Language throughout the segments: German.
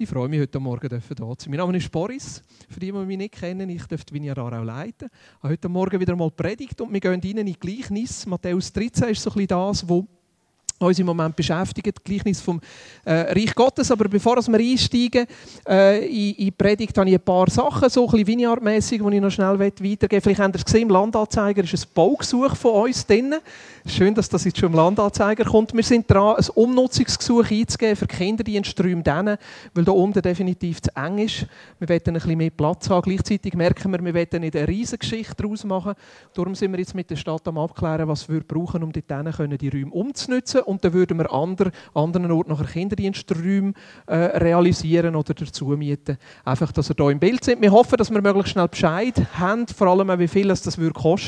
Ich freue mich, heute Morgen hier zu sein. Mein Name ist Boris. Für die, die mich nicht kennen, ich darf die Vineyard auch leiten. Ich habe heute Morgen wieder mal predigt und wir gehen rein in die Gleichnis. Matthäus 13 ist so ein bisschen das, was uns im Moment beschäftigt. Gleichnis vom Reich Gottes. Aber bevor wir einsteigen in die Predigt, habe ich ein paar Sachen, so ein bisschen Vineyard-mässig, die ich noch schnell weitergeben will. Vielleicht habt ihr es gesehen, im Landanzeiger ist ein Baugesuch von uns drin. Schön, dass das jetzt schon im Landanzeiger kommt. Wir sind dran, ein Umnutzungsgesuch einzugeben für Kinderdienst Räume denen, weil da unten definitiv zu eng ist. Wir wollen ein bisschen mehr Platz haben. Gleichzeitig merken wir, wir wollen nicht eine riesige Geschichte daraus machen. Darum sind wir jetzt mit der Stadt am Abklären, was wir brauchen, um die Räume umzunutzen. Und dann würden wir an anderen Orten nachher Kinderdiensträume realisieren oder dazu mieten. Einfach, dass ihr hier im Bild seid. Wir hoffen, dass wir möglichst schnell Bescheid haben, vor allem auch, wie viel das kosten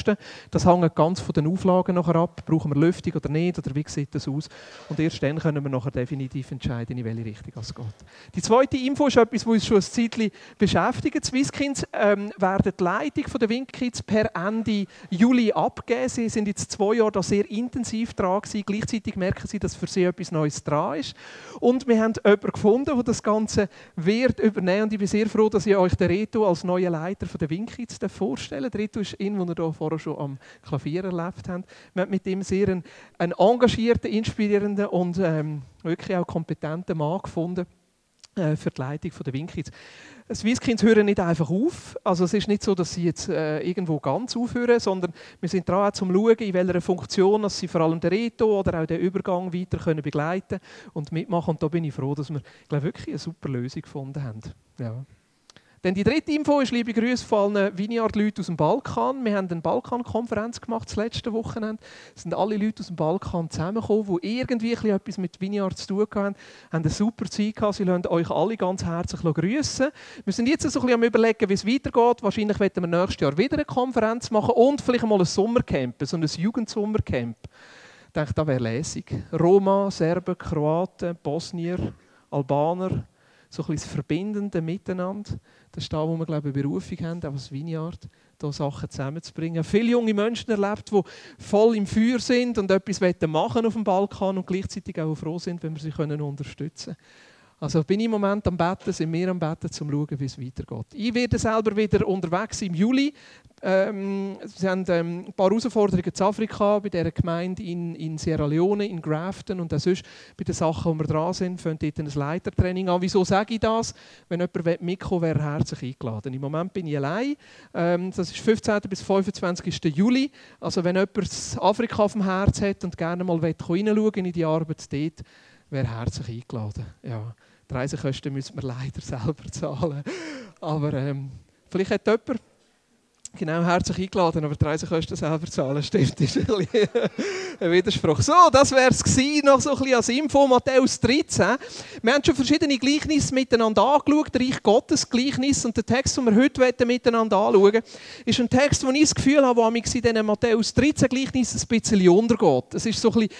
würde. Das hängt ganz von den Auflagen nachher ab. Brauchen wir Lüftung oder nicht? Oder wie sieht das aus? Und erst dann können wir nachher definitiv entscheiden, in welche Richtung es geht. Die zweite Info ist etwas, was uns schon ein Zeitchen beschäftigt. SwissKinds werden die Leitung der Wink-Kids per Ende Juli abgeben. Sie sind jetzt 2 Jahre da sehr intensiv dran gewesen. Gleichzeitig merken Sie, dass für Sie etwas Neues dran ist. Und wir haben jemanden gefunden, der das Ganze wird übernehmen. Und ich bin sehr froh, dass ich euch den Reto als neuen Leiter der Wink-Kids vorstellen darf. Der Reto ist ihn, den ihr hier vorher schon am Klavier erlebt habt. Wir haben mit ihm sehr einen engagierten, inspirierenden und wirklich auch kompetenten Mann gefunden für die Leitung der Wink-Kids. SwissKinds hören nicht einfach auf. Also es ist nicht so, dass sie jetzt irgendwo ganz aufhören, sondern wir sind dran, auch zum Schauen, in welcher Funktion dass sie vor allem den Reto oder auch den Übergang weiter können begleiten und mitmachen. Und da bin ich froh, dass wir wirklich eine super Lösung gefunden haben. Ja. Denn die dritte Info ist, liebe Grüße von allen Vineyard-Leuten aus dem Balkan. Wir haben eine Balkan-Konferenz gemacht, das letzte Wochenende. Es sind alle Leute aus dem Balkan zusammengekommen, die irgendwie etwas mit Vineyard zu tun haben. Sie haben eine super Zeit gehabt. Sie lassen euch alle ganz herzlich grüßen. Wir sind jetzt so ein bisschen am Überlegen, wie es weitergeht. Wahrscheinlich werden wir nächstes Jahr wieder eine Konferenz machen und vielleicht mal ein Sommercamp, so ein Jugendsommercamp. Ich denke, das wäre lässig. Roma, Serben, Kroaten, Bosnier, Albaner. So ein bisschen das verbindende Miteinander. Das ist da, wo wir eine Berufung haben, auch als Vineyard, hier Sachen zusammenzubringen. Viele junge Menschen erlebt, die voll im Feuer sind und etwas machen auf dem Balkan und gleichzeitig auch froh sind, wenn wir sie unterstützen können. Also bin ich im Moment am Betten, sind wir am Betten, um zu schauen, wie es weitergeht. Ich werde selber wieder unterwegs sein im Juli. Sie haben ein paar Herausforderungen zu Afrika, bei dieser Gemeinde in Sierra Leone, in Grafton und auch sonst bei den Sachen, wo wir dran sind, fängt dort ein Leitertraining an. Wieso sage ich das? Wenn jemand mitkommen will, wäre er herzlich eingeladen. Im Moment bin ich allein. Das ist 15. bis 25. Juli. Also wenn jemand Afrika auf dem Herz hat und gerne mal reinschauen in die Arbeit dort, wäre herzlich eingeladen. Ja, die Reisekosten müssen wir leider selber zahlen. Aber vielleicht hat jemand genau herzlich eingeladen, aber die Reisekosten selber zahlen, stimmt, ist ein Widerspruch. So, das wäre es gewesen, noch so ein bisschen als Info, Matthäus 13. Wir haben schon verschiedene Gleichnisse miteinander angeschaut, Reich Gottes Gleichnis, und der Text, den wir heute miteinander anschauen, ist ein Text, wo ich das Gefühl habe, wo mich in diesen Matthäus 13 Gleichnissen ein bisschen untergeht. Es ist so ein bisschen,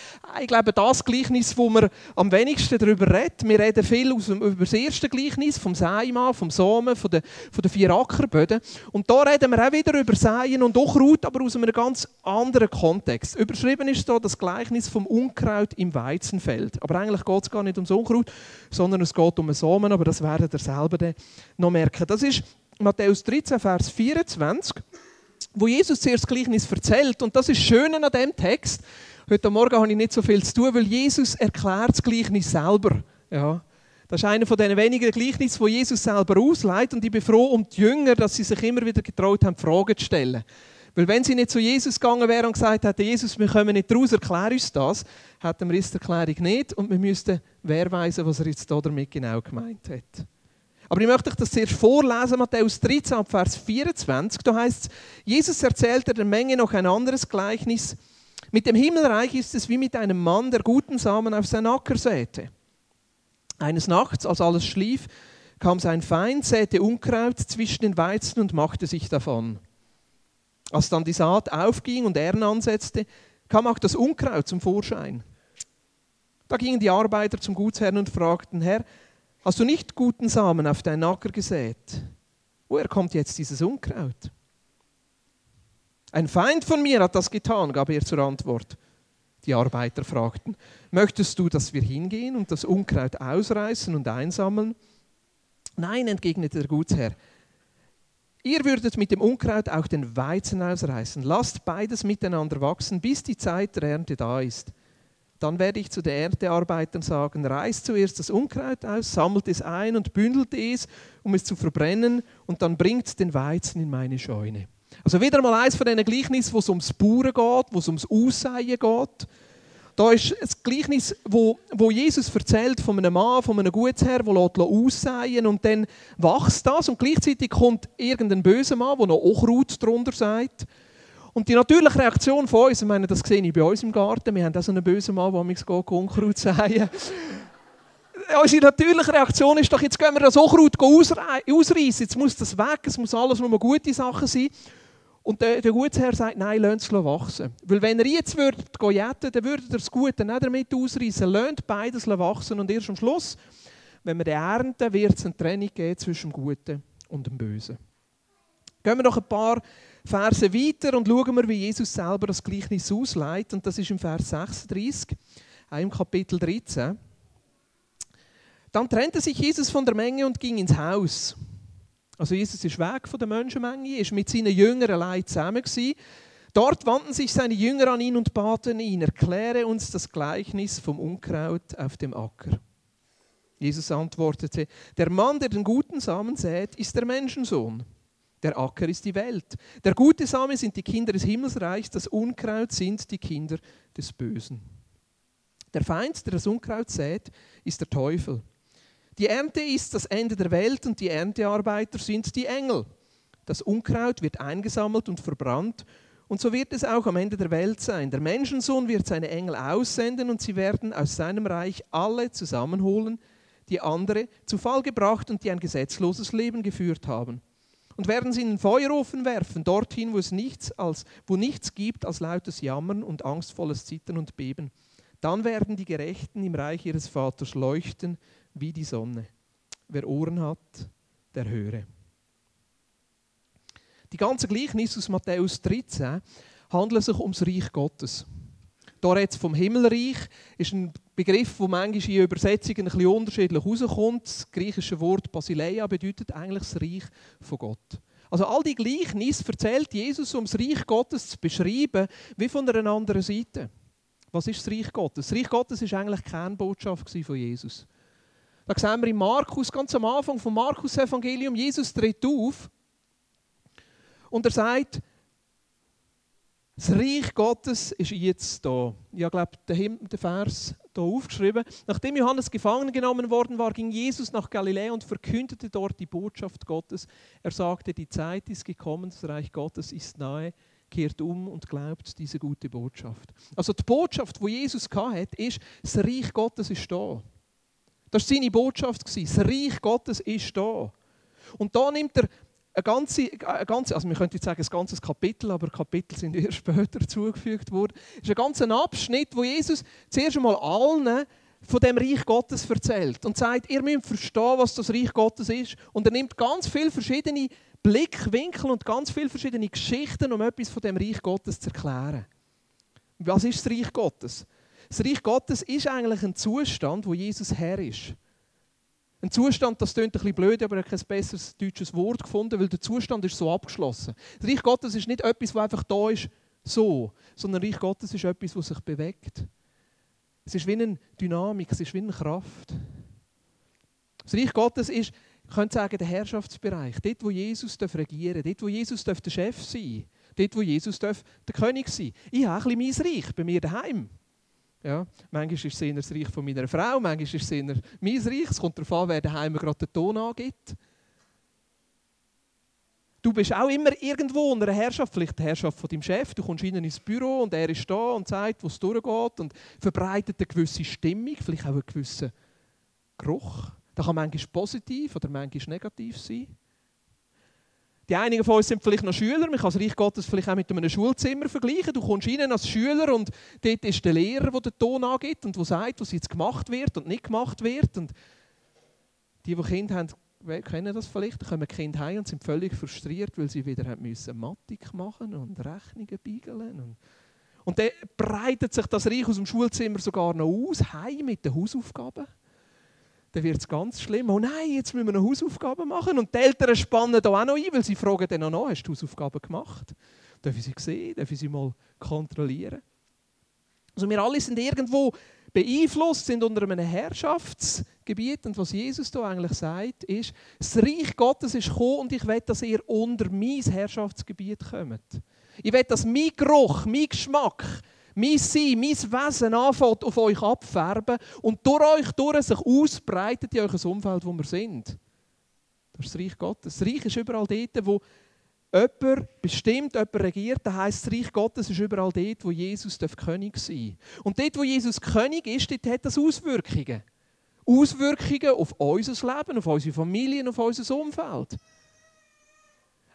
ich glaube, das Gleichnis, wo wir am wenigsten darüber reden. Wir reden viel über das erste Gleichnis, vom Saimann, vom Samen, von den 4 Ackerböden. Und da reden wir auch wieder über Säen und Unkraut, aber aus einem ganz anderen Kontext. Überschrieben ist da das Gleichnis vom Unkraut im Weizenfeld. Aber eigentlich geht es gar nicht ums Unkraut, sondern es geht um einen Samen, aber das werdet ihr selber dann noch merken. Das ist Matthäus 13, Vers 24, wo Jesus zuerst das Gleichnis erzählt. Und das ist schön an diesem Text. Heute Morgen habe ich nicht so viel zu tun, weil Jesus erklärt das Gleichnis selber. Ja. Das ist einer von den wenigen Gleichnissen, die Jesus selber ausleitet. Und ich bin froh um die Jünger, dass sie sich immer wieder getraut haben, Fragen zu stellen. Weil wenn sie nicht zu Jesus gegangen wären und gesagt hätten, Jesus, wir kommen nicht raus, erklär uns das, hätten wir jetzt die Erklärung nicht und wir müssten wehrweisen, was er jetzt damit genau gemeint hat. Aber ich möchte euch das zuerst vorlesen, Matthäus 13, Vers 24. Da heißt es, Jesus erzählte der Menge noch ein anderes Gleichnis. Mit dem Himmelreich ist es wie mit einem Mann, der guten Samen auf seinen Acker säte. Eines Nachts, als alles schlief, kam sein Feind, säte Unkraut zwischen den Weizen und machte sich davon. Als dann die Saat aufging und Ähren ansetzte, kam auch das Unkraut zum Vorschein. Da gingen die Arbeiter zum Gutsherrn und fragten, Herr, hast du nicht guten Samen auf deinen Acker gesät? Woher kommt jetzt dieses Unkraut? Ein Feind von mir hat das getan, gab er zur Antwort. Die Arbeiter fragten, möchtest du, dass wir hingehen und das Unkraut ausreißen und einsammeln? Nein, entgegnete der Gutsherr. Ihr würdet mit dem Unkraut auch den Weizen ausreißen. Lasst beides miteinander wachsen, bis die Zeit der Ernte da ist. Dann werde ich zu den Erntearbeitern sagen, reißt zuerst das Unkraut aus, sammelt es ein und bündelt es, um es zu verbrennen, und dann bringt den Weizen in meine Scheune. Also wieder mal eins von diesen Gleichnissen, wo es ums Bauern geht, wo es ums Aussäen geht. Da ist das Gleichnis, wo Jesus erzählt von einem Mann, von einem Gutsherr, der aussäen lässt und dann wächst das und gleichzeitig kommt irgendein böser Mann, der noch Unkraut drunter sagt. Und die natürliche Reaktion von uns, ich meine, das sehe ich bei uns im Garten, wir haben auch so einen bösen Mann, der manchmal Unkraut säen. Unsere natürliche Reaktion ist doch, jetzt gehen wir das Unkraut ausreißen, jetzt muss das weg, es muss alles nur gute Sachen sein. Und der Gutsherr sagt, nein, lasst es wachsen. Weil wenn ihr jetzt jäten, dann würdet ihr das Gute nicht damit ausreißen. Lasst beides wachsen und erst am Schluss, wenn wir ernten, wird es eine Trennung geben zwischen dem Guten und dem Bösen. Gehen wir noch ein paar Verse weiter und schauen wir, wie Jesus selber das Gleichnis ausleitet. Und das ist im Vers 36, auch im Kapitel 13. Dann trennte sich Jesus von der Menge und ging ins Haus. Also Jesus ist weg von der Menschenmenge, ist mit seinen Jüngern allein zusammen gewesen. Dort wandten sich seine Jünger an ihn und baten ihn, erkläre uns das Gleichnis vom Unkraut auf dem Acker. Jesus antwortete, der Mann, der den guten Samen sät, ist der Menschensohn. Der Acker ist die Welt. Der gute Samen sind die Kinder des Himmelsreichs, das Unkraut sind die Kinder des Bösen. Der Feind, der das Unkraut sät, ist der Teufel. Die Ernte ist das Ende der Welt und die Erntearbeiter sind die Engel. Das Unkraut wird eingesammelt und verbrannt und so wird es auch am Ende der Welt sein. Der Menschensohn wird seine Engel aussenden und sie werden aus seinem Reich alle zusammenholen, die andere zu Fall gebracht und die ein gesetzloses Leben geführt haben. Und werden sie in den Feuerofen werfen, dorthin, wo nichts gibt als lautes Jammern und angstvolles Zittern und Beben. Dann werden die Gerechten im Reich ihres Vaters leuchten, wie die Sonne. Wer Ohren hat, der höre. Die ganzen Gleichnisse aus Matthäus 13 handeln sich ums Reich Gottes. Da redet es vom Himmelreich, ist ein Begriff, der manchmal in Übersetzungen ein bisschen unterschiedlich rauskommt. Das griechische Wort Basileia bedeutet eigentlich das Reich von Gott. Also all die Gleichnisse erzählt Jesus, um das Reich Gottes zu beschreiben, wie von einer anderen Seite. Was ist das Reich Gottes? Das Reich Gottes war eigentlich die Kernbotschaft von Jesus. Da sehen wir in Markus, ganz am Anfang vom Markus-Evangelium, Jesus tritt auf und er sagt, das Reich Gottes ist jetzt da. Ich glaube, der Vers hier aufgeschrieben. Nachdem Johannes gefangen genommen worden war, ging Jesus nach Galiläa und verkündete dort die Botschaft Gottes. Er sagte, die Zeit ist gekommen, das Reich Gottes ist nahe. Kehrt um und glaubt diese gute Botschaft. Also die Botschaft, die Jesus hatte, ist, das Reich Gottes ist da. Das war seine Botschaft. Das Reich Gottes ist da. Und da nimmt er also wir könnten jetzt sagen, ein ganzes Kapitel, aber Kapitel sind erst später zugefügt worden. Es ist ein ganzer Abschnitt, wo Jesus zuerst einmal allen von dem Reich Gottes erzählt und sagt, ihr müsst verstehen, was das Reich Gottes ist. Und er nimmt ganz viele verschiedene Blickwinkel und ganz viele verschiedene Geschichten, um etwas von dem Reich Gottes zu erklären. Was ist das Reich Gottes? Das Reich Gottes ist eigentlich ein Zustand, wo Jesus Herr ist. Ein Zustand, das klingt ein bisschen blöd, aber ich habe kein besseres deutsches Wort gefunden, weil der Zustand ist so abgeschlossen. Das Reich Gottes ist nicht etwas, das einfach da ist, so, sondern das Reich Gottes ist etwas, das sich bewegt. Es ist wie eine Dynamik, es ist wie eine Kraft. Das Reich Gottes ist, ich könnte sagen, der Herrschaftsbereich, dort, wo Jesus regieren darf, dort, wo Jesus der Chef sein darf, dort, wo Jesus der König sein darf. Ich habe ein bisschen mein Reich bei mir daheim. Ja, manchmal ist es eher das Reich von meiner Frau, manchmal ist es eher mein Reich. Es kommt darauf an, wer daheim gerade den Ton angibt. Du bist auch immer irgendwo unter einer Herrschaft, vielleicht der Herrschaft von deinem Chef. Du kommst hinein ins Büro und er ist da und sagt, wo es durchgeht und verbreitet eine gewisse Stimmung, vielleicht auch einen gewissen Geruch. Das kann manchmal positiv oder manchmal negativ sein. Die einigen von uns sind vielleicht noch Schüler. Man kann das Reich Gottes vielleicht auch mit einem Schulzimmer vergleichen. Du kommst rein als Schüler und dort ist der Lehrer, der den Ton angibt und der sagt, was jetzt gemacht wird und nicht gemacht wird. Und die Kinder haben, kennen das vielleicht, kommen Kinder heim und sind völlig frustriert, weil sie wieder Mathematik machen und Rechnungen beigeln und dann breitet sich das Reich aus dem Schulzimmer sogar noch aus, heim mit den Hausaufgaben. dann wird es ganz schlimm. Oh nein, jetzt müssen wir noch Hausaufgaben machen. Und die Eltern spannen da auch noch ein, weil sie fragen dann auch noch, hast du Hausaufgaben gemacht? Darf ich sie sehen? Darf ich sie mal kontrollieren? Also wir alle sind irgendwo beeinflusst, sind unter einem Herrschaftsgebiet. Und was Jesus hier eigentlich sagt, ist, das Reich Gottes ist gekommen und ich will, dass ihr unter mein Herrschaftsgebiet kommt. Ich will, dass mein Geruch, mein Geschmack, mein Sein, mein Wesen anfängt auf euch abfärben und durch euch durch sich ausbreitet in euer Umfeld, wo wir sind. Das ist das Reich Gottes. Das Reich ist überall dort, wo jemand bestimmt, jemand regiert. Das heisst, das Reich Gottes ist überall dort, wo Jesus König sein darf. Und dort, wo Jesus König ist, dort hat das Auswirkungen. Auswirkungen auf unser Leben, auf unsere Familien, auf unser Umfeld.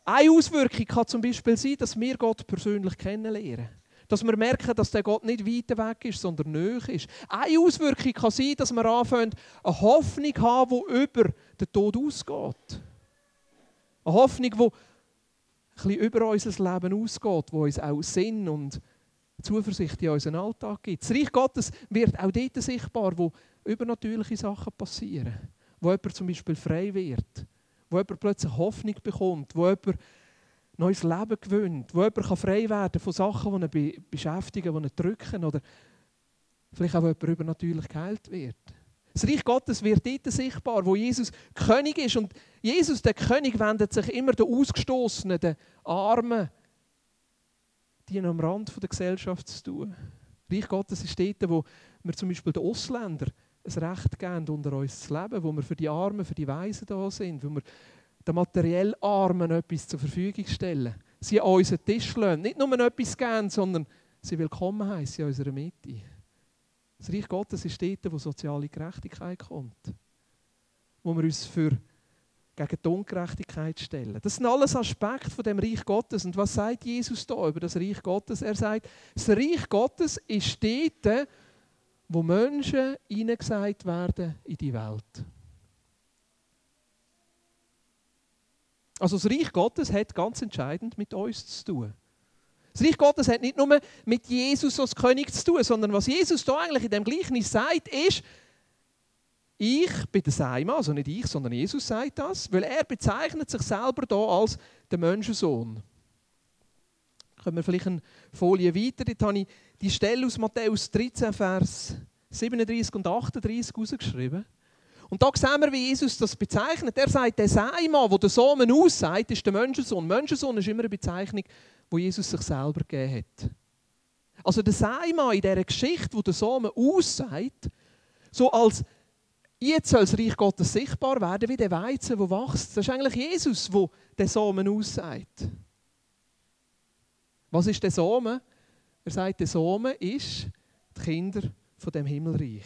Eine Auswirkung kann zum Beispiel sein, dass wir Gott persönlich kennenlernen. Dass wir merken, dass der Gott nicht weit weg ist, sondern nahe ist. Eine Auswirkung kann sein, dass wir anfangen, eine Hoffnung zu haben, die über den Tod ausgeht. Eine Hoffnung, die ein bisschen über unser Leben ausgeht, die uns auch Sinn und Zuversicht in unseren Alltag gibt. Das Reich Gottes wird auch dort sichtbar, wo übernatürliche Sachen passieren. Wo jemand zum Beispiel frei wird. Wo jemand plötzlich Hoffnung bekommt. Wo jemand neues Leben gewöhnt, wo jemand frei werden kann von Sachen, die ihn beschäftigen, die ihn drücken oder vielleicht auch, wo jemand übernatürlich geheilt wird. Das Reich Gottes wird dort sichtbar, wo Jesus König ist. Und Jesus, der König, wendet sich immer den Ausgestoßenen, den Armen, die am Rand der Gesellschaft zu tun. Das Reich Gottes ist dort, wo wir zum Beispiel den Ausländern ein Recht geben, unter uns zu leben, wo wir für die Armen, für die Weisen da sind, wo wir den materiell Armen etwas zur Verfügung stellen. Sie an unseren Tisch lassen. Nicht nur etwas geben, sondern sie willkommen heißen in unserer Mitte. Das Reich Gottes ist dort, wo soziale Gerechtigkeit kommt. Wo wir uns gegen die Ungerechtigkeit stellen. Das sind alles Aspekte von dem Reich Gottes. Und was sagt Jesus da über das Reich Gottes? Er sagt, das Reich Gottes ist dort, wo Menschen hineingesagt werden in die Welt. Also das Reich Gottes hat ganz entscheidend mit uns zu tun. Das Reich Gottes hat nicht nur mit Jesus als König zu tun, sondern was Jesus da eigentlich in dem Gleichnis sagt, ist, ich bin der Seimer, also nicht ich, sondern Jesus sagt das, weil er bezeichnet sich selber da als der Menschensohn. Können wir vielleicht eine Folie weiter? Dort habe ich die Stelle aus Matthäus 13, Vers 37 und 38 rausgeschrieben. Und da sehen wir, wie Jesus das bezeichnet. Er sagt, der Seimann, der den Samen aussagt, ist der Menschensohn. Menschensohn ist immer eine Bezeichnung, die Jesus sich selber gegeben hat. Also der Seimann in dieser Geschichte, wo der Samen aussagt, so als jetzt soll das Reich Gottes sichtbar werden, wie der Weizen, der wächst. Das ist eigentlich Jesus, der den Samen aussagt. Was ist der Samen? Er sagt, der Samen ist die Kinder von dem Himmelreich.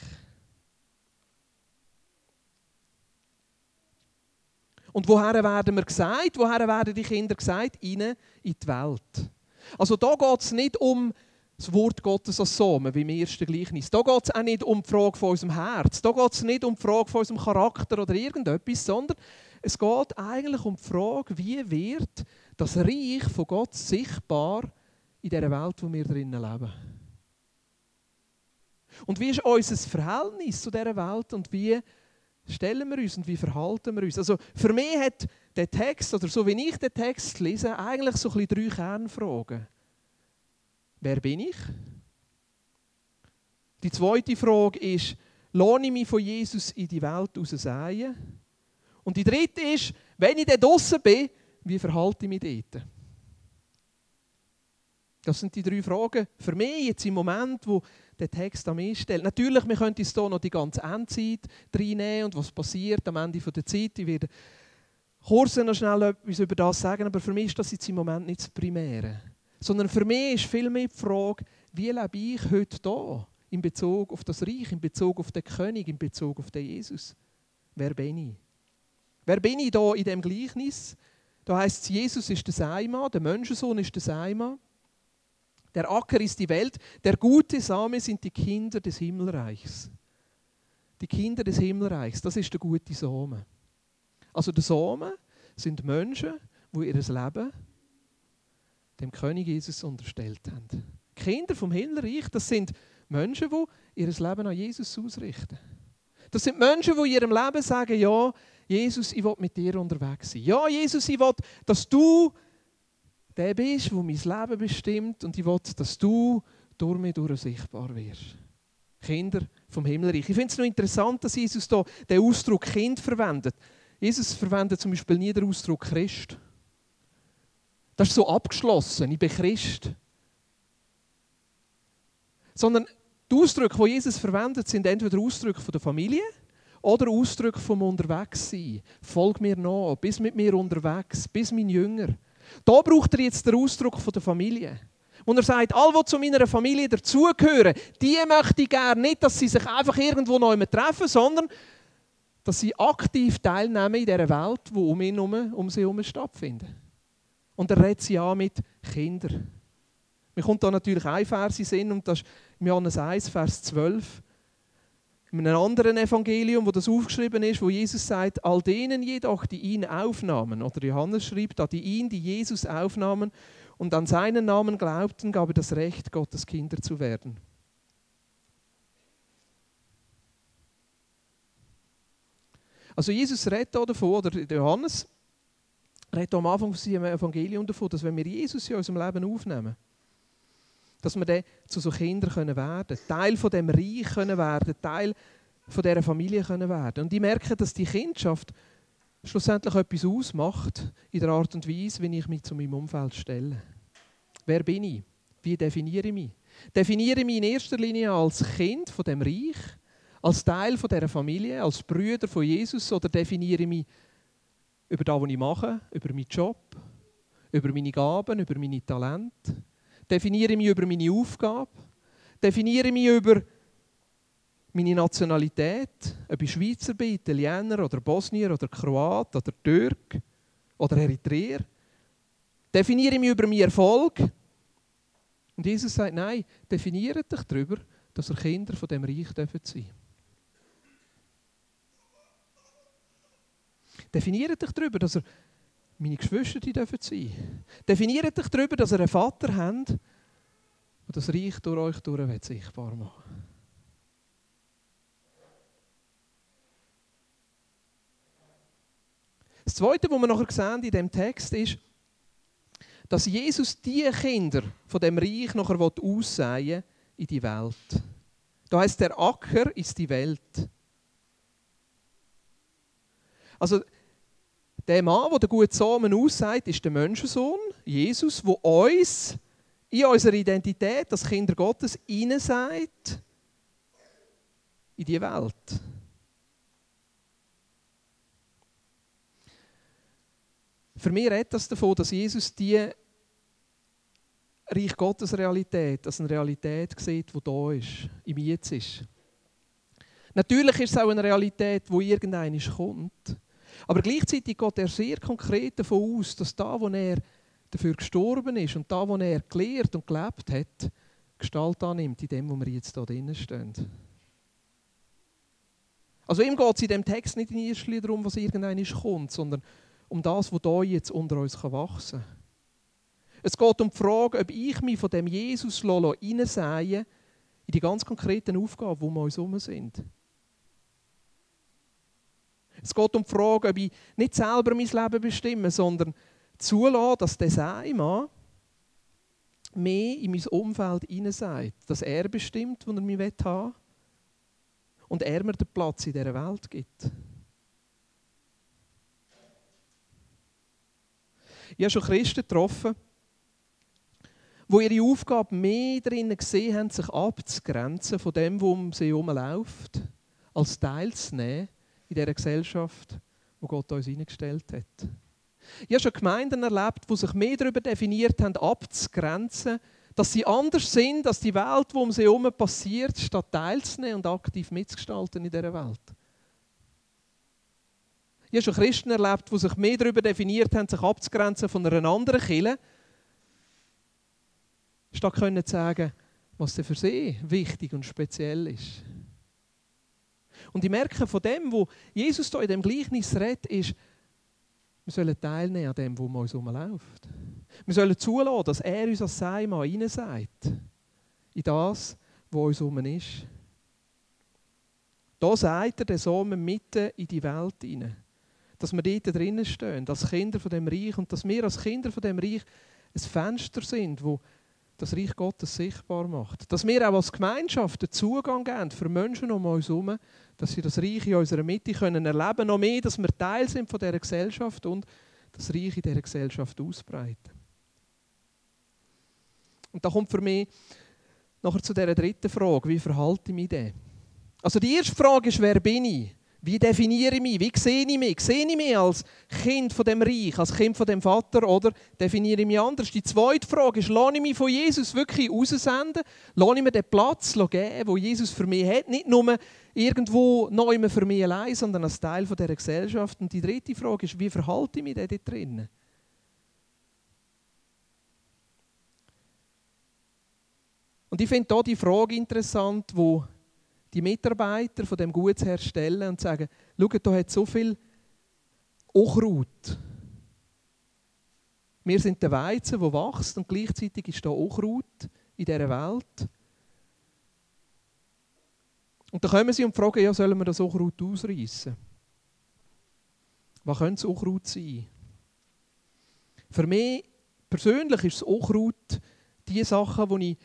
Und woher werden wir gesagt? Woher werden die Kinder gesagt? Rein in die Welt. Also da geht es nicht um das Wort Gottes als Samen, wie im ersten Gleichnis. Da geht es auch nicht um die Frage von unserem Herz. Da geht es nicht um die Frage von unserem Charakter oder irgendetwas, sondern es geht eigentlich um die Frage, wie wird das Reich von Gott sichtbar in dieser Welt, in der wir drinnen leben. Und wie ist unser Verhältnis zu dieser Welt und wie stellen wir uns und wie verhalten wir uns? Also für mich hat der Text, oder so wie ich den Text lese, eigentlich so ein bisschen drei Kernfragen. Wer bin ich? Die zweite Frage ist, lasse ich mich von Jesus in die Welt raus säen? Und die dritte ist, wenn ich dann draussen bin, wie verhalte ich mich dort? Das sind die drei Fragen für mich jetzt im Moment, wo der Text an mich stellt. Natürlich, wir könnten uns hier noch die ganze Endzeit reinnehmen und was passiert am Ende der Zeit. Ich werde kurz noch schnell etwas über das sagen, aber für mich ist das jetzt im Moment nicht das Primäre. Sondern für mich ist vielmehr die Frage, wie lebe ich heute hier in Bezug auf das Reich, in Bezug auf den König, in Bezug auf den Jesus? Wer bin ich? Wer bin ich hier in diesem Gleichnis? Da heisst es, Jesus ist der Seimann, der Menschensohn ist der Seimann. Der Acker ist die Welt, der gute Same sind die Kinder des Himmelreichs. Die Kinder des Himmelreichs, das ist der gute Same. Also der Same sind Menschen, die ihr Leben dem König Jesus unterstellt haben. Die Kinder vom Himmelreich, das sind Menschen, die ihr Leben an Jesus ausrichten. Das sind Menschen, die in ihrem Leben sagen, ja, Jesus, ich will mit dir unterwegs sein. Ja, Jesus, ich will, dass du der bist, der mein Leben bestimmt und ich will, dass du durch mich sichtbar wirst. Kinder vom Himmelreich. Ich finde es noch interessant, dass Jesus hier den Ausdruck Kind verwendet. Jesus verwendet zum Beispiel nie den Ausdruck Christ. Das ist so abgeschlossen, ich bin Christ. Sondern die Ausdrücke, die Jesus verwendet, sind entweder Ausdrücke von der Familie oder Ausdrücke vom Unterwegssein. Folg mir nach, bist mit mir unterwegs, bist mein Jünger. Da braucht er jetzt den Ausdruck von der Familie. Und er sagt, alle, die zu meiner Familie dazugehören, die möchte ich gerne nicht, dass sie sich einfach irgendwo neu treffen, sondern dass sie aktiv teilnehmen in dieser Welt, die um sie herum stattfindet. Und er redet sie an mit Kindern. Mir kommt da natürlich ein Vers in den Sinn, und das ist in Johannes 1, Vers 12. In einem anderen Evangelium, wo das aufgeschrieben ist, wo Jesus sagt, all denen jedoch, die ihn aufnahmen, oder Johannes schreibt, die Jesus aufnahmen und an seinen Namen glaubten, gab er das Recht, Gottes Kinder zu werden. Also Jesus redet hier davon, oder Johannes redet am Anfang von seinem Evangelium davon, dass wenn wir Jesus in unserem Leben aufnehmen, dass wir dann zu so Kindern werden können, Teil von diesem Reich werden können, Teil von dieser Familie werden können. Und ich merke, dass die Kindschaft schlussendlich etwas ausmacht in der Art und Weise, wie ich mich zu meinem Umfeld stelle. Wer bin ich? Wie definiere ich mich? Definiere ich mich in erster Linie als Kind von diesem Reich, als Teil von dieser Familie, als Brüder von Jesus, oder definiere ich mich über das, was ich mache, über meinen Job, über meine Gaben, über meine Talente? Definiere ich mich über meine Aufgabe? Definiere ich mich über meine Nationalität? Ob ich Schweizer bin, Italiener oder Bosnier oder Kroat oder Türk oder Eritreer? Definiere ich mich über meinen Erfolg? Und Jesus sagt, nein, definiere dich darüber, dass ihr Kinder von diesem Reich dürfen sein. Definiere dich darüber, dass ihr meine Geschwister dürfen sein. Definiert euch darüber, dass ihr einen Vater habt, der das Reich durch euch durch sichtbar machen will. Das Zweite, was wir nachher sehen in diesem Text, ist, dass Jesus die Kinder von diesem Reich nachher aussehen in die Welt. Da heisst, der Acker ist die Welt. Also, der Mann, der den guten Samen aussät, ist der Menschensohn, Jesus, der uns in unserer Identität als Kinder Gottes hineinsät in die Welt. Für mich redet das davon, dass Jesus die Reich Gottes Realität als eine Realität sieht, die da ist, im Jetzt ist. Natürlich ist es auch eine Realität, die irgendwann kommt. Aber gleichzeitig geht er sehr konkret davon aus, dass da, wo er dafür gestorben ist und da, wo er gelehrt und gelebt hat, Gestalt annimmt in dem, wo wir jetzt hier drinnen stehen. Also ihm geht es in diesem Text nicht in erster Linie darum, was irgendwann kommt, sondern um das, was da jetzt unter uns wachsen kann. Es geht um die Frage, ob ich mich von dem Jesus hineinsehen lasse, in die ganz konkreten Aufgaben, die um uns herum sind. Es geht um die Frage, ob ich nicht selber mein Leben bestimme, sondern zulasse, dass der Seimann mehr in mein Umfeld hineinsagt, dass er bestimmt, wo er mich haben will und er mir den Platz in dieser Welt gibt. Ich habe schon Christen getroffen, die ihre Aufgabe mehr darin gesehen haben, sich abzugrenzen von dem, was um sie herumläuft, als Teil zu nehmen in dieser Gesellschaft, wo Gott uns hineingestellt hat. Ich habe schon Gemeinden erlebt, die sich mehr darüber definiert haben, abzugrenzen, dass sie anders sind, als die Welt, die um sie herum passiert, statt teilzunehmen und aktiv mitzugestalten in dieser Welt. Ich habe schon Christen erlebt, die sich mehr darüber definiert haben, sich abzugrenzen von einer anderen Kirche, statt können zu sagen, was für sie wichtig und speziell ist. Und ich merke von dem, wo Jesus hier in dem Gleichnis redet, ist, wir sollen teilnehmen an dem, was um uns herumläuft. Wir sollen zulassen, dass er uns als Seimann hineinsagt in das, was um uns herum ist. Da sagt er, den Sommer mitten in die Welt hinein. Dass wir dort drinnen stehen, als Kinder von dem Reich. Und dass wir als Kinder von dem Reich ein Fenster sind, wo das Reich Gottes sichtbar macht. Dass wir auch als Gemeinschaft den Zugang geben für Menschen um uns herum, dass sie das Reich in unserer Mitte können erleben können. Noch mehr, dass wir Teil sind von dieser Gesellschaft und das Reich in dieser Gesellschaft ausbreiten. Und da kommt für mich nachher zu dieser dritten Frage: Wie verhalte ich mich denn? Also die erste Frage ist, wer bin ich? Wie definiere ich mich? Wie sehe ich mich? Sehe ich mich als Kind von dem Reich, als Kind von dem Vater, oder definiere ich mich anders? Die zweite Frage ist, lasse ich mich von Jesus wirklich raussenden? Lasse ich mir den Platz geben, den Jesus für mich hat? Nicht nur irgendwo noch immer für mich allein, sondern als Teil dieser Gesellschaft. Und die dritte Frage ist, wie verhalte ich mich denn dort drinnen? Und ich finde hier die Frage interessant, die die Mitarbeiter von dem Gutsherr stellen und sagen, schaut, da hat so viel Unkraut. Wir sind der Weizen, der wächst, und gleichzeitig ist da Unkraut in dieser Welt. Und dann kommen sie und fragen, ja, sollen wir das Unkraut ausreißen? Was könnte das Unkraut sein? Für mich persönlich ist das Unkraut die Sachen, die ich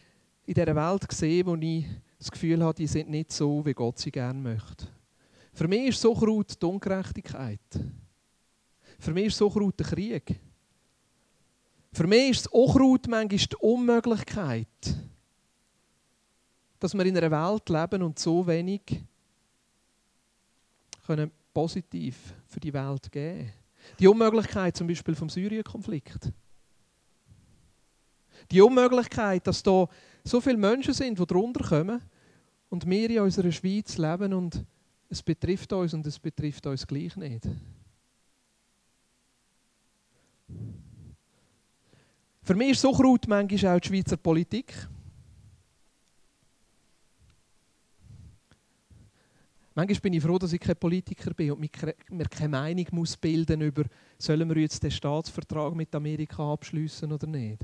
in dieser Welt sehe, die ich das Gefühl habe, die sind nicht so, wie Gott sie gerne möchte. Für mich ist so Kraut die Ungerechtigkeit. Für mich ist so Kraut der Krieg. Für mich ist auch Kraut manchmal die Unmöglichkeit, dass wir in einer Welt leben und so wenig können positiv für die Welt geben können. Die Unmöglichkeit zum Beispiel vom Syrien-Konflikt. Die Unmöglichkeit, dass da so viele Menschen sind, die darunter kommen und wir in unserer Schweiz leben und es betrifft uns gleich nicht. Für mich ist so Kraut manchmal auch die Schweizer Politik. Manchmal bin ich froh, dass ich kein Politiker bin und mir keine Meinung muss bilden über, sollen wir jetzt den Staatsvertrag mit Amerika abschliessen oder nicht.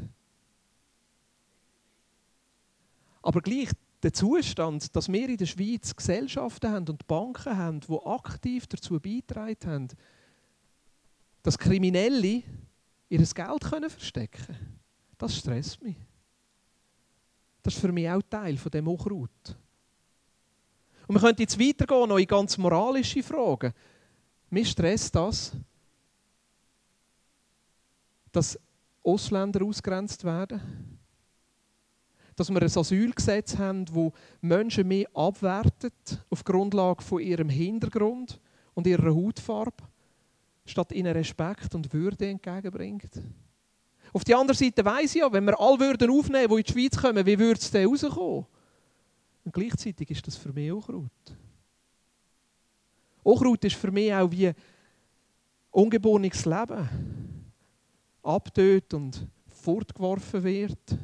Aber gleich der Zustand, dass wir in der Schweiz Gesellschaften haben und Banken haben, die aktiv dazu beigetragen haben, dass Kriminelle ihr Geld verstecken können, das stresst mich. Das ist für mich auch Teil von dem Unkraut. Und wir können jetzt weitergehen, noch in ganz moralische Fragen. Mich stresst das, dass Ausländer ausgrenzt werden. Dass wir ein Asylgesetz haben, das Menschen mehr abwertet auf Grundlage von ihrem Hintergrund und ihrer Hautfarbe, statt ihnen Respekt und Würde entgegenbringt. Auf der anderen Seite weiss ich ja, wenn wir alle Würden aufnehmen, die in die Schweiz kommen, wie würde es denn rauskommen? Und gleichzeitig ist das für mich Unkraut. Unkraut ist für mich auch wie ungeborenes Leben. Abtötet und fortgeworfen wird.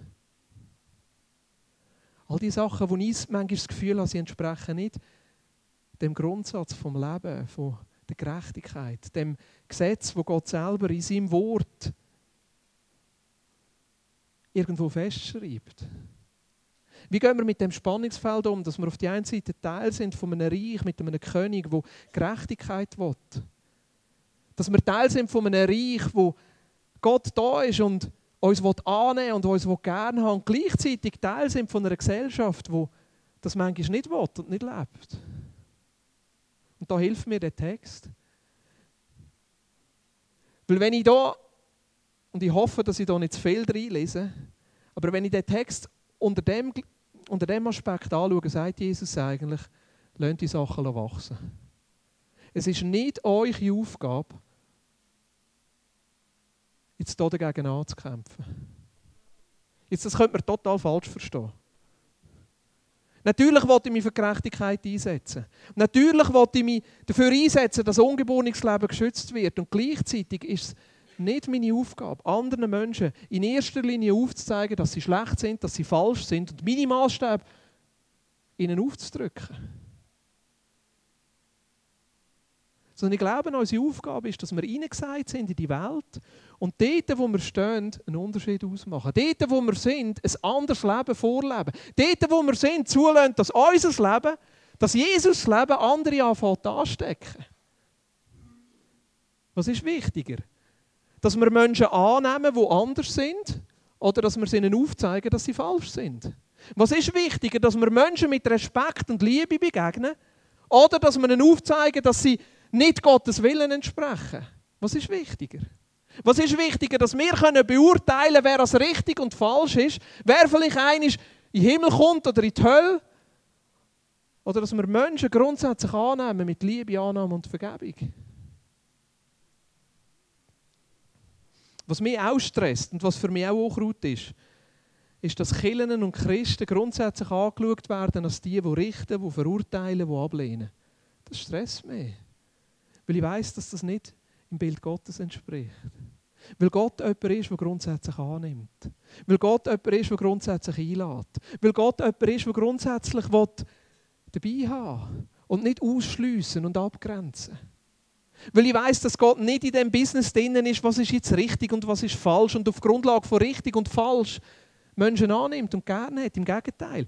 All die Sachen, wo ich manchmal das Gefühl habe, sie entsprechen nicht dem Grundsatz vom Leben, von der Gerechtigkeit, dem Gesetz, wo Gott selber in seinem Wort irgendwo festschreibt. Wie gehen wir mit dem Spannungsfeld um, dass wir auf der einen Seite Teil sind von einem Reich mit einem König, der Gerechtigkeit will? Dass wir Teil sind von einem Reich, wo Gott da ist und uns annehmen und uns gerne haben und gleichzeitig Teil sind von einer Gesellschaft, die das manchmal nicht will und nicht lebt. Und da hilft mir der Text. Weil wenn ich da, und ich hoffe, dass ich da nicht zu viel reinlese, aber wenn ich den Text unter dem Aspekt anschaue, sagt Jesus eigentlich, lasst die Sachen wachsen. Es ist nicht eure Aufgabe, jetzt hier dagegen anzukämpfen. Jetzt, das könnte man total falsch verstehen. Natürlich wollte ich mich für Gerechtigkeit einsetzen. Natürlich wollte ich mich dafür einsetzen, dass ungeborenes Leben geschützt wird. Und gleichzeitig ist es nicht meine Aufgabe, anderen Menschen in erster Linie aufzuzeigen, dass sie schlecht sind, dass sie falsch sind und meine Maßstäbe ihnen aufzudrücken. Sondern ich glaube, unsere Aufgabe ist, dass wir hineingesagt sind in die Welt und dort, wo wir stehen, einen Unterschied ausmachen. Dort, wo wir sind, ein anderes Leben vorleben. Dort, wo wir sind, zulassen, dass unser Leben dass Jesus Leben andere anfängt anstecken. Was ist wichtiger? Dass wir Menschen annehmen, die anders sind, oder dass wir ihnen aufzeigen, dass sie falsch sind? Was ist wichtiger, dass wir Menschen mit Respekt und Liebe begegnen, oder dass wir ihnen aufzeigen, dass sie nicht Gottes Willen entsprechen? Was ist wichtiger? Was ist wichtiger, dass wir beurteilen können, wer als richtig und falsch ist, wer vielleicht einmal in den Himmel kommt oder in die Hölle? Oder dass wir Menschen grundsätzlich annehmen mit Liebe, Annahme und Vergebung? Was mich auch stresst und was für mich auch Unkraut ist, ist, dass Kirchen und Christen grundsätzlich angeschaut werden als die, die richten, die verurteilen, die ablehnen. Das stresst mich. Weil ich weiss, dass das nicht im Bild Gottes entspricht. Weil Gott jemand ist, der grundsätzlich annimmt. Weil Gott jemand ist, der grundsätzlich einlädt. Weil Gott jemand ist, der grundsätzlich dabei haben will und nicht ausschliessen und abgrenzen. Weil ich weiss, dass Gott nicht in dem Business drin ist, was ist jetzt richtig und was ist falsch, und auf Grundlage von richtig und falsch Menschen annimmt und gerne hat. Im Gegenteil,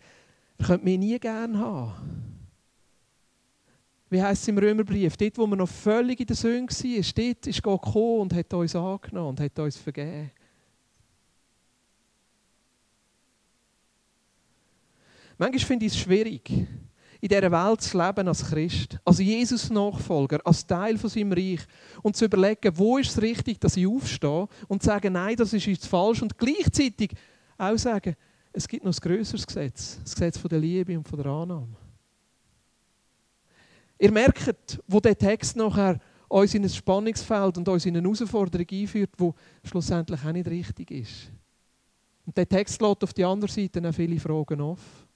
er könnte mich nie gerne haben. Wie heisst es im Römerbrief? Dort, wo wir noch völlig in der Sünde waren, dort ist Gott gekommen und hat uns angenommen und hat uns vergeben. Manchmal finde ich es schwierig, in dieser Welt zu leben als Christ, als Jesus-Nachfolger, als Teil von seinem Reich, und zu überlegen, wo ist es richtig, dass ich aufstehe und sage, nein, das ist jetzt falsch, und gleichzeitig auch sagen, es gibt noch ein grösseres Gesetz, das Gesetz von der Liebe und von der Annahme. Ihr merkt, wo der Text nachher uns in ein Spannungsfeld und uns in eine Herausforderung einführt, die schlussendlich auch nicht richtig ist. Und der Text lässt auf der anderen Seite auch viele Fragen offen.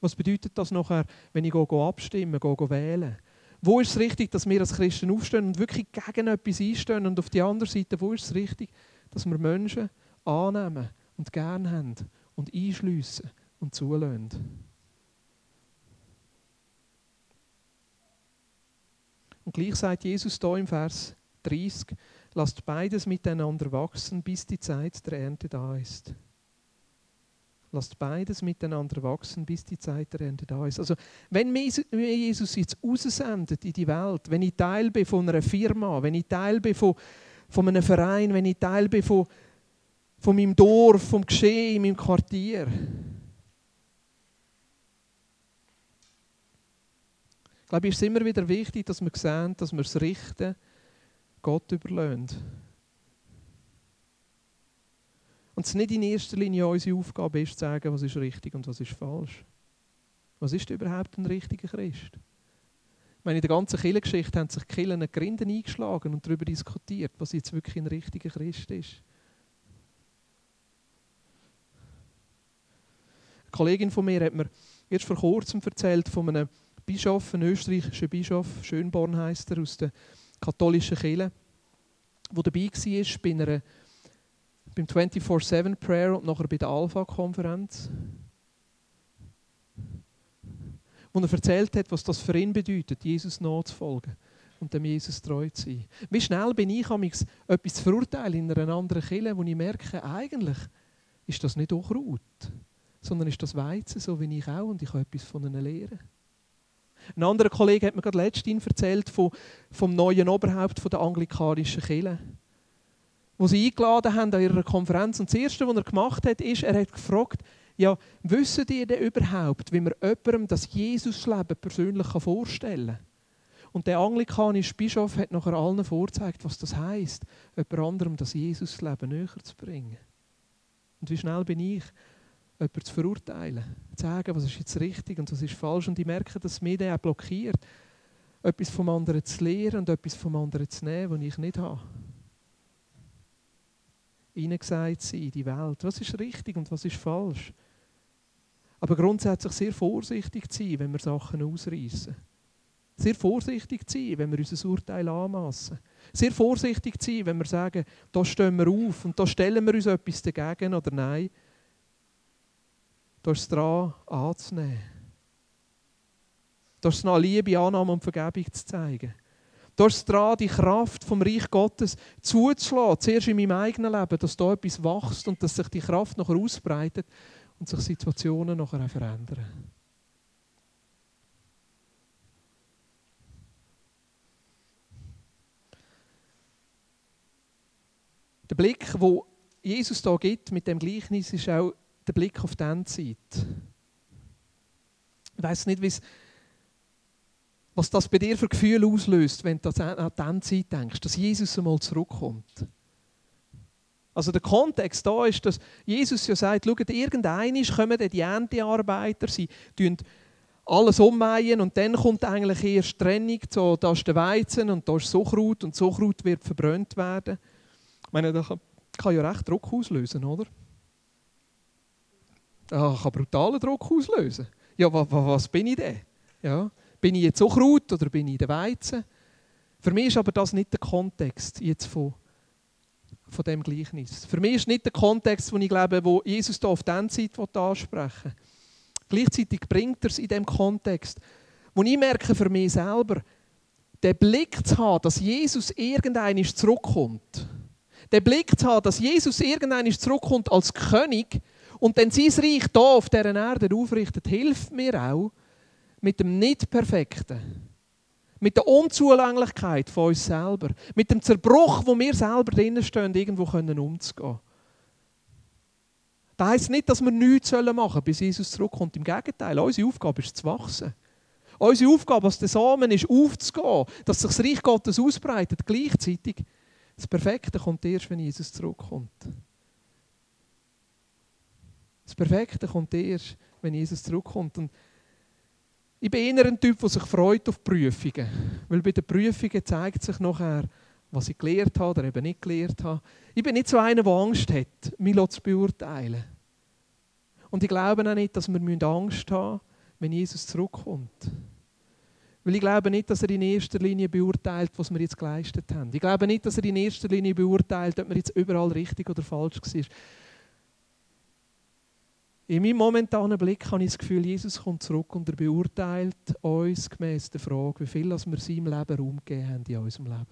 Was bedeutet das nachher, wenn ich abstimme, wähle? Wo ist es richtig, dass wir als Christen aufstehen und wirklich gegen etwas einstehen? Und auf der anderen Seite, wo ist es richtig, dass wir Menschen annehmen und gern haben und einschliessen und zulassen? Und gleich sagt Jesus hier im Vers 30, lasst beides miteinander wachsen, bis die Zeit der Ernte da ist. Lasst beides miteinander wachsen, bis die Zeit der Ernte da ist. Also, wenn mir Jesus jetzt raussendet in die Welt, wenn ich Teil bin von einer Firma, wenn ich Teil bin von einem Verein, wenn ich Teil bin von meinem Dorf, vom Geschehen in meinem Quartier. Ich glaube, es ist immer wieder wichtig, dass wir sehen, dass wir das Richten Gott überlassen. Und es nicht in erster Linie unsere Aufgabe ist, zu sagen, was ist richtig und was ist falsch. Was ist überhaupt ein richtiger Christ? Ich meine, in der ganzen Kirchengeschichte haben sich die Kirchen an Grenzen eingeschlagen und darüber diskutiert, was jetzt wirklich ein richtiger Christ ist. Eine Kollegin von mir hat mir erst vor kurzem erzählt von einem Bischof, ein österreichischer Bischof, Schönborn heisst er, aus der katholischen Kirche, der dabei war beim 24-7-Prayer und nachher bei der Alpha-Konferenz. Wo er erzählt hat, was das für ihn bedeutet, Jesus nachzufolgen und dem Jesus treu zu sein. Wie schnell bin ich, etwas zu verurteilen in einer anderen Kirche, wo ich merke, eigentlich ist das nicht Unkraut, sondern ist das Weizen, so wie ich auch, und ich kann etwas von ihnen lernen. Ein anderer Kollege hat mir gerade letztens erzählt vom neuen Oberhaupt der anglikanischen Kirche, wo sie eingeladen haben an ihrer Konferenz. Und das Erste, was er gemacht hat, ist, er hat gefragt, ja, wissen ihr denn überhaupt, wie man jemandem das Jesusleben persönlich vorstellen kann? Und der anglikanische Bischof hat nachher allen vorgezeigt, was das heisst, jemand anderem das Jesusleben näher zu bringen. Und wie schnell bin ich, jemanden zu verurteilen, zu sagen, was ist jetzt richtig und was ist falsch. Und ich merke, dass mich das auch blockiert, etwas vom anderen zu lernen und etwas vom anderen zu nehmen, das ich nicht habe. Hineingesagt sein in die Welt. Was ist richtig und was ist falsch? Aber grundsätzlich sehr vorsichtig zu sein, wenn wir Sachen ausreißen. Sehr vorsichtig zu sein, wenn wir unser Urteil anmassen. Sehr vorsichtig zu sein, wenn wir sagen, da stehen wir auf und da stellen wir uns etwas dagegen oder nein. Da ist es daran, anzunehmen. Da ist es nach Liebe, Annahme und Vergebung zu zeigen. Da ist es daran, die Kraft vom Reich Gottes zuzulassen, zuerst in meinem eigenen Leben, dass da etwas wächst und dass sich die Kraft nachher ausbreitet. und sich Situationen nachher auch verändern. Der Blick, den Jesus hier gibt mit dem Gleichnis, ist auch der Blick auf die Endzeit. Ich weiss nicht, was das bei dir für Gefühle auslöst, wenn du an die Endzeit denkst, dass Jesus einmal zurückkommt. Also der Kontext da ist, dass Jesus ja sagt, schaut, irgendeinmal kommen die Erntearbeiter, sie tun alles ummähen und dann kommt eigentlich erst Trennung, so, da ist der Weizen und da ist Sauerkraut und Sauerkraut wird verbrannt werden. Ich meine, das kann ja recht Druck auslösen, oder? Das kann brutalen Druck auslösen. Ja, was bin ich denn? Ja, bin ich jetzt Sauerkraut oder bin ich der Weizen? Für mich ist aber das nicht der Kontext jetzt von dem Gleichnis. Für mich ist nicht der Kontext, den ich glaube, wo Jesus da auf die Endzeit ansprechen will. Gleichzeitig bringt er es in dem Kontext, wo ich merke für mich selber, den Blick zu haben, dass Jesus irgendeinmal zurückkommt. Den Blick zu haben, dass Jesus irgendeinmal zurückkommt als König und dann sein Reich hier auf dieser Erde aufrichtet, hilft mir auch mit dem Nicht-Perfekten. Mit der Unzulänglichkeit von uns selber, mit dem Zerbruch, wo wir selber drinstehen, irgendwo umzugehen. Das heisst nicht, dass wir nichts machen sollen, bis Jesus zurückkommt. Im Gegenteil, unsere Aufgabe ist zu wachsen. Unsere Aufgabe als der Samen ist, aufzugehen, dass sich das Reich Gottes ausbreitet. Gleichzeitig, das Perfekte kommt erst, wenn Jesus zurückkommt. Das Perfekte kommt erst, wenn Jesus zurückkommt. Und ich bin eher ein Typ, der sich freut auf Prüfungen. Weil bei den Prüfungen zeigt sich nachher, was ich gelernt habe oder eben nicht gelernt habe. Ich bin nicht so einer, der Angst hat, mich zu beurteilen. Und ich glaube auch nicht, dass wir Angst haben müssen, wenn Jesus zurückkommt. Weil ich glaube nicht, dass er in erster Linie beurteilt, was wir jetzt geleistet haben. Ich glaube nicht, dass er in erster Linie beurteilt, ob man jetzt überall richtig oder falsch war. In meinem momentanen Blick habe ich das Gefühl, Jesus kommt zurück und er beurteilt uns gemäss der Frage, wie viel wir seinem Leben Raum gegeben haben in unserem Leben.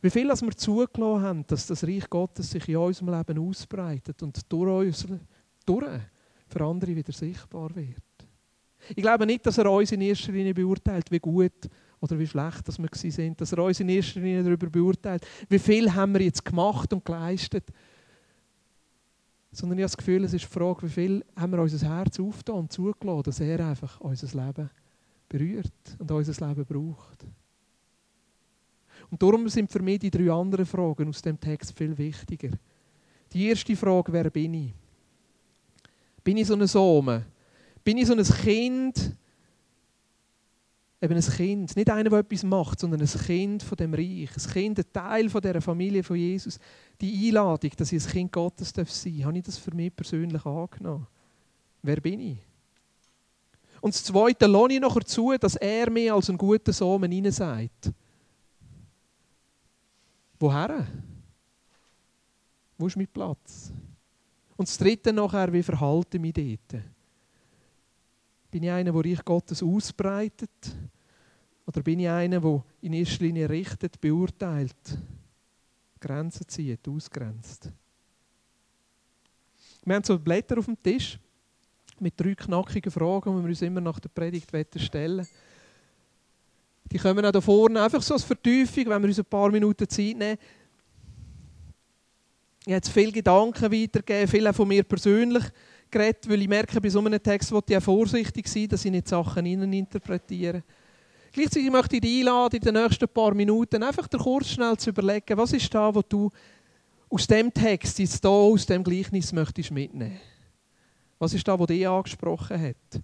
Wie viel wir zugelassen haben, dass das Reich Gottes sich in unserem Leben ausbreitet und durch für andere wieder sichtbar wird. Ich glaube nicht, dass er uns in erster Linie beurteilt, wie gut oder wie schlecht dass wir waren. Dass er uns in erster Linie darüber beurteilt, wie viel haben wir jetzt gemacht und geleistet haben. Sondern ich habe das Gefühl, es ist die Frage, wie viel haben wir unser Herz aufgetan und zugelassen, dass er einfach unser Leben berührt und unser Leben braucht. Und darum sind für mich die drei anderen Fragen aus dem Text viel wichtiger. Die erste Frage, wer bin ich? Bin ich so ein Sohn? Bin ich so ein Kind? Eben ein Kind, nicht einer, der etwas macht, sondern ein Kind von dem Reich, ein Kind, ein Teil von dieser Familie von Jesus. Die Einladung, dass ich ein Kind Gottes sein darf, habe ich das für mich persönlich angenommen. Wer bin ich? Und das Zweite lasse ich nachher zu, dass er mir als einen guten Samen hineinsagt. Woher? Wo ist mein Platz? Und das Dritte nachher, wie verhalte ich mich dort? Bin ich einer, der Reich Gottes ausbreitet? Oder bin ich einer, der in erster Linie richtet, beurteilt, Grenzen zieht, ausgrenzt? Wir haben so Blätter auf dem Tisch mit drei knackigen Fragen, die wir uns immer nach der Predigt stellen. Die kommen auch da vorne einfach so als Vertiefung, wenn wir uns ein paar Minuten Zeit nehmen. Ich habe jetzt viele Gedanken weitergegeben, viele auch von mir persönlich. Geredet, weil ich merke, bei so einem Text will ich auch vorsichtig sein, dass ich nicht Sachen interpretiere. Gleichzeitig möchte ich dich einladen, in den nächsten paar Minuten einfach kurz schnell zu überlegen, was ist da, was du aus dem Text, jetzt hier aus dem Gleichnis möchtest mitnehmen. Was ist da, was dich angesprochen hat?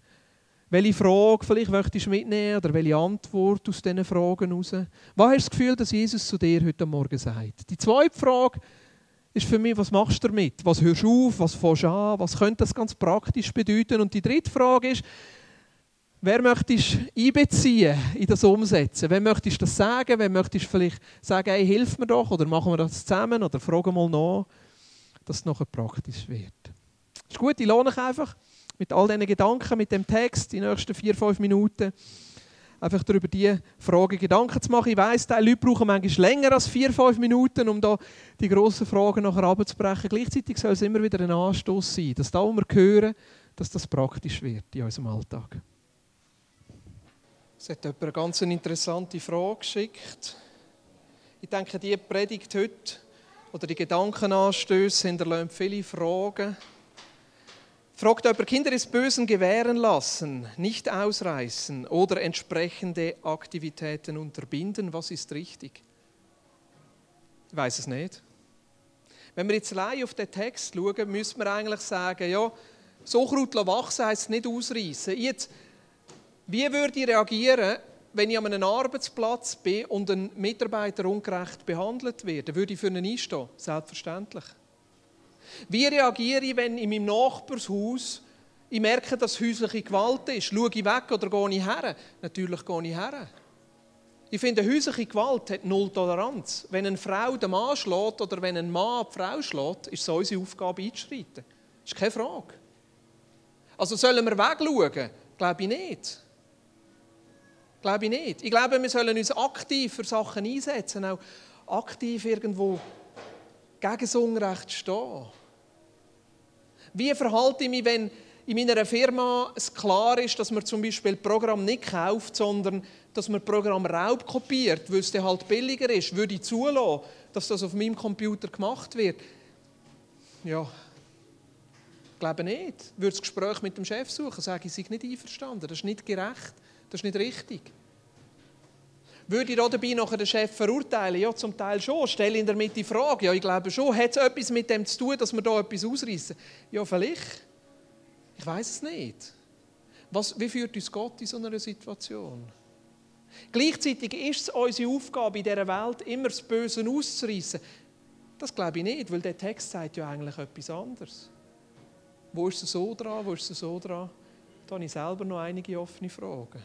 Welche Frage vielleicht möchtest du mitnehmen oder welche Antwort aus diesen Fragen heraus? Was hast du das Gefühl, dass Jesus zu dir heute Morgen sagt? Die zweite Frage ist für mich, was machst du damit? Was hörst du auf? Was fährst du an? Was könnte das ganz praktisch bedeuten? Und die dritte Frage ist, wer möchtest du einbeziehen in das Umsetzen? Wem möchtest du das sagen? Wem möchtest du vielleicht sagen, hey, hilf mir doch oder machen wir das zusammen oder frage mal nach, dass es nachher praktisch wird. Ist gut, ich lade dich einfach mit all diesen Gedanken, mit dem Text, die nächsten 4-5 Minuten einfach darüber die Fragen Gedanken zu machen. Ich weiss, die Leute brauchen manchmal länger als 4-5 Minuten, um da die grossen Fragen nachher runterzubrechen. Gleichzeitig soll es immer wieder ein Anstoss sein, dass da, wo wir hören, dass das praktisch wird in unserem Alltag. Es hat jemand eine ganz interessante Frage geschickt. Ich denke, die Predigt heute oder die Gedankenanstöße hinterlassen viele Fragen. Fragt jemand, Kinder des Bösen gewähren lassen, nicht ausreißen oder entsprechende Aktivitäten unterbinden, was ist richtig? Ich weiss es nicht. Wenn wir jetzt allein auf den Text schauen, müssen wir eigentlich sagen, ja, so Kraut wachsen heisst nicht ausreißen. Jetzt, wie würde ich reagieren, wenn ich an einem Arbeitsplatz bin und ein Mitarbeiter ungerecht behandelt wird? Würde ich für ihn einstehen? Selbstverständlich. Wie reagiere ich, wenn in meinem Nachbarshaus ich merke, dass häusliche Gewalt ist? Schaue ich weg oder gehe ich her? Natürlich gehe ich her. Ich finde, häusliche Gewalt hat null Toleranz. Wenn eine Frau den Mann schlägt oder wenn ein Mann die Frau schlägt, ist es unsere Aufgabe einzuschreiten. Das ist keine Frage. Also sollen wir wegschauen? Glaube ich nicht. Glaube ich nicht. Ich glaube, wir sollen uns aktiv für Sachen einsetzen, auch aktiv irgendwo gegen das Unrecht stehen. Wie verhalte ich mich, wenn in meiner Firma es klar ist, dass man zum Beispiel Programm nicht kauft, sondern dass man Programm Raub kopiert, weil es dann halt billiger ist? Würde ich zulassen, dass das auf meinem Computer gemacht wird? Ja, ich glaube nicht. Ich würde das Gespräch mit dem Chef suchen, sage ich, sei nicht einverstanden, das ist nicht gerecht. Das ist nicht richtig. Würde ich dabei nachher den Chef verurteilen? Ja, zum Teil schon. Stelle in der Mitte die Frage. Ja, ich glaube schon. Hat es etwas mit dem zu tun, dass wir da etwas ausreißen? Ja, vielleicht. Ich weiß es nicht. Wie führt uns Gott in so einer Situation? Gleichzeitig ist es unsere Aufgabe in dieser Welt, immer das Böse auszureißen. Das glaube ich nicht, weil der Text sagt ja eigentlich etwas anderes. Wo ist es so dran? Wo ist es so dran? Da habe ich selber noch einige offene Fragen.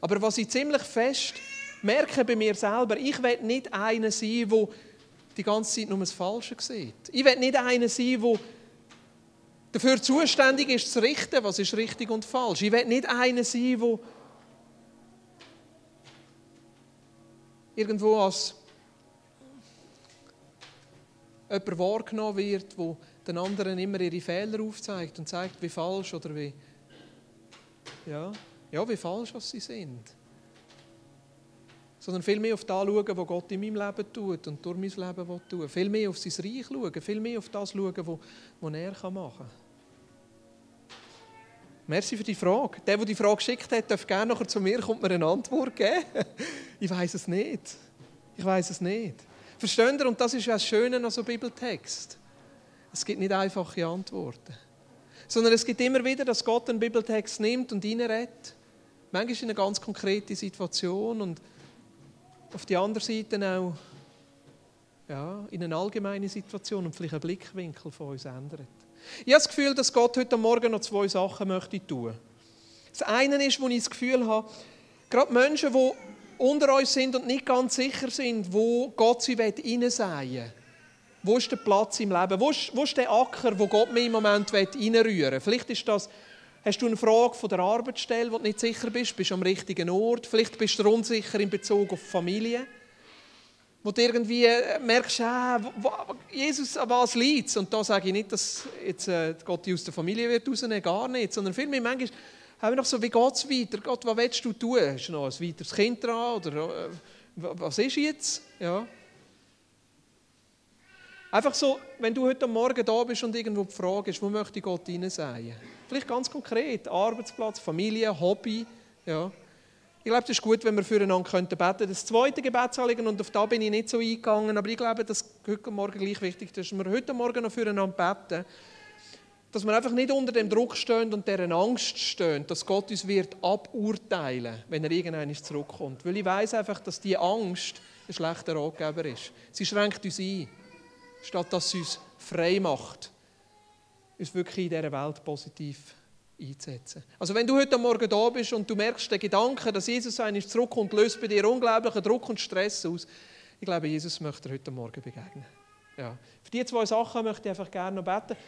Aber was ich ziemlich fest merke bei mir selber, ich will nicht einer sein, der die ganze Zeit nur das Falsche sieht. Ich will nicht einer sein, der dafür zuständig ist, zu richten, was ist richtig und falsch. Ich will nicht einer sein, der irgendwo als jemand wahrgenommen wird, der den anderen immer ihre Fehler aufzeigt und zeigt, wie falsch oder wie wie falsch was sie sind. Sondern viel mehr auf das schauen, was Gott in meinem Leben tut und durch mein Leben will tun. Viel mehr auf sein Reich schauen, viel mehr auf das schauen, was er machen kann. Merci für die Frage. Der die Frage geschickt hat, darf gerne nachher zu mir kommt mir eine Antwort geben. Ich weiss es nicht. Versteht ihr? Und das ist ja das Schöne an so Bibeltext. Es gibt nicht einfache Antworten. Sondern es gibt immer wieder, dass Gott einen Bibeltext nimmt und hineinredet. Manchmal in eine ganz konkrete Situation und auf der anderen Seite auch in eine allgemeine Situation und vielleicht einen Blickwinkel von uns ändert. Ich habe das Gefühl, dass Gott heute Morgen noch zwei Sachen möchte tun. Das eine ist, wo ich das Gefühl habe, gerade Menschen, die unter uns sind und nicht ganz sicher sind, wo Gott sie hineinsehen will. Wo ist der Platz im Leben? Wo ist der Acker, wo Gott mir im Moment reinrühren will? Vielleicht ist das, hast du eine Frage von der Arbeitsstelle, wo du nicht sicher bist, bist du am richtigen Ort. Vielleicht bist du unsicher in Bezug auf Familie. Wo du irgendwie merkst, Jesus, an was liegt es? Und da sage ich nicht, dass jetzt Gott dich aus der Familie wird rausnehmen, gar nicht. Sondern vielmehr manchmal haben wir noch so, wie geht es weiter? Gott, was willst du tun? Ist noch ein weiteres Kind dran? Oder was ist jetzt? Ja. Einfach so, wenn du heute Morgen da bist und irgendwo die Frage ist, wo möchte Gott hineinsehen? Vielleicht ganz konkret, Arbeitsplatz, Familie, Hobby. Ja. Ich glaube, das ist gut, wenn wir füreinander beten könnten. Das zweite Gebetsanliegen, und auf das bin ich nicht so eingegangen, aber ich glaube, dass heute Morgen gleich wichtig ist, dass wir heute Morgen noch füreinander beten, dass wir einfach nicht unter dem Druck stehen und dieser Angst stehen, dass Gott uns wird aburteilen, wenn er irgendwann zurückkommt. Weil ich weiss einfach, dass diese Angst ein schlechter Ratgeber ist. Sie schränkt uns ein. Statt dass es uns frei macht, uns wirklich in dieser Welt positiv einzusetzen. Also wenn du heute Morgen da bist und du merkst den Gedanken, dass Jesus einmal zurückkommt, löst bei dir unglaublichen Druck und Stress aus. Ich glaube, Jesus möchte dir heute Morgen begegnen. Ja. Für diese zwei Sachen möchte ich einfach gerne noch beten.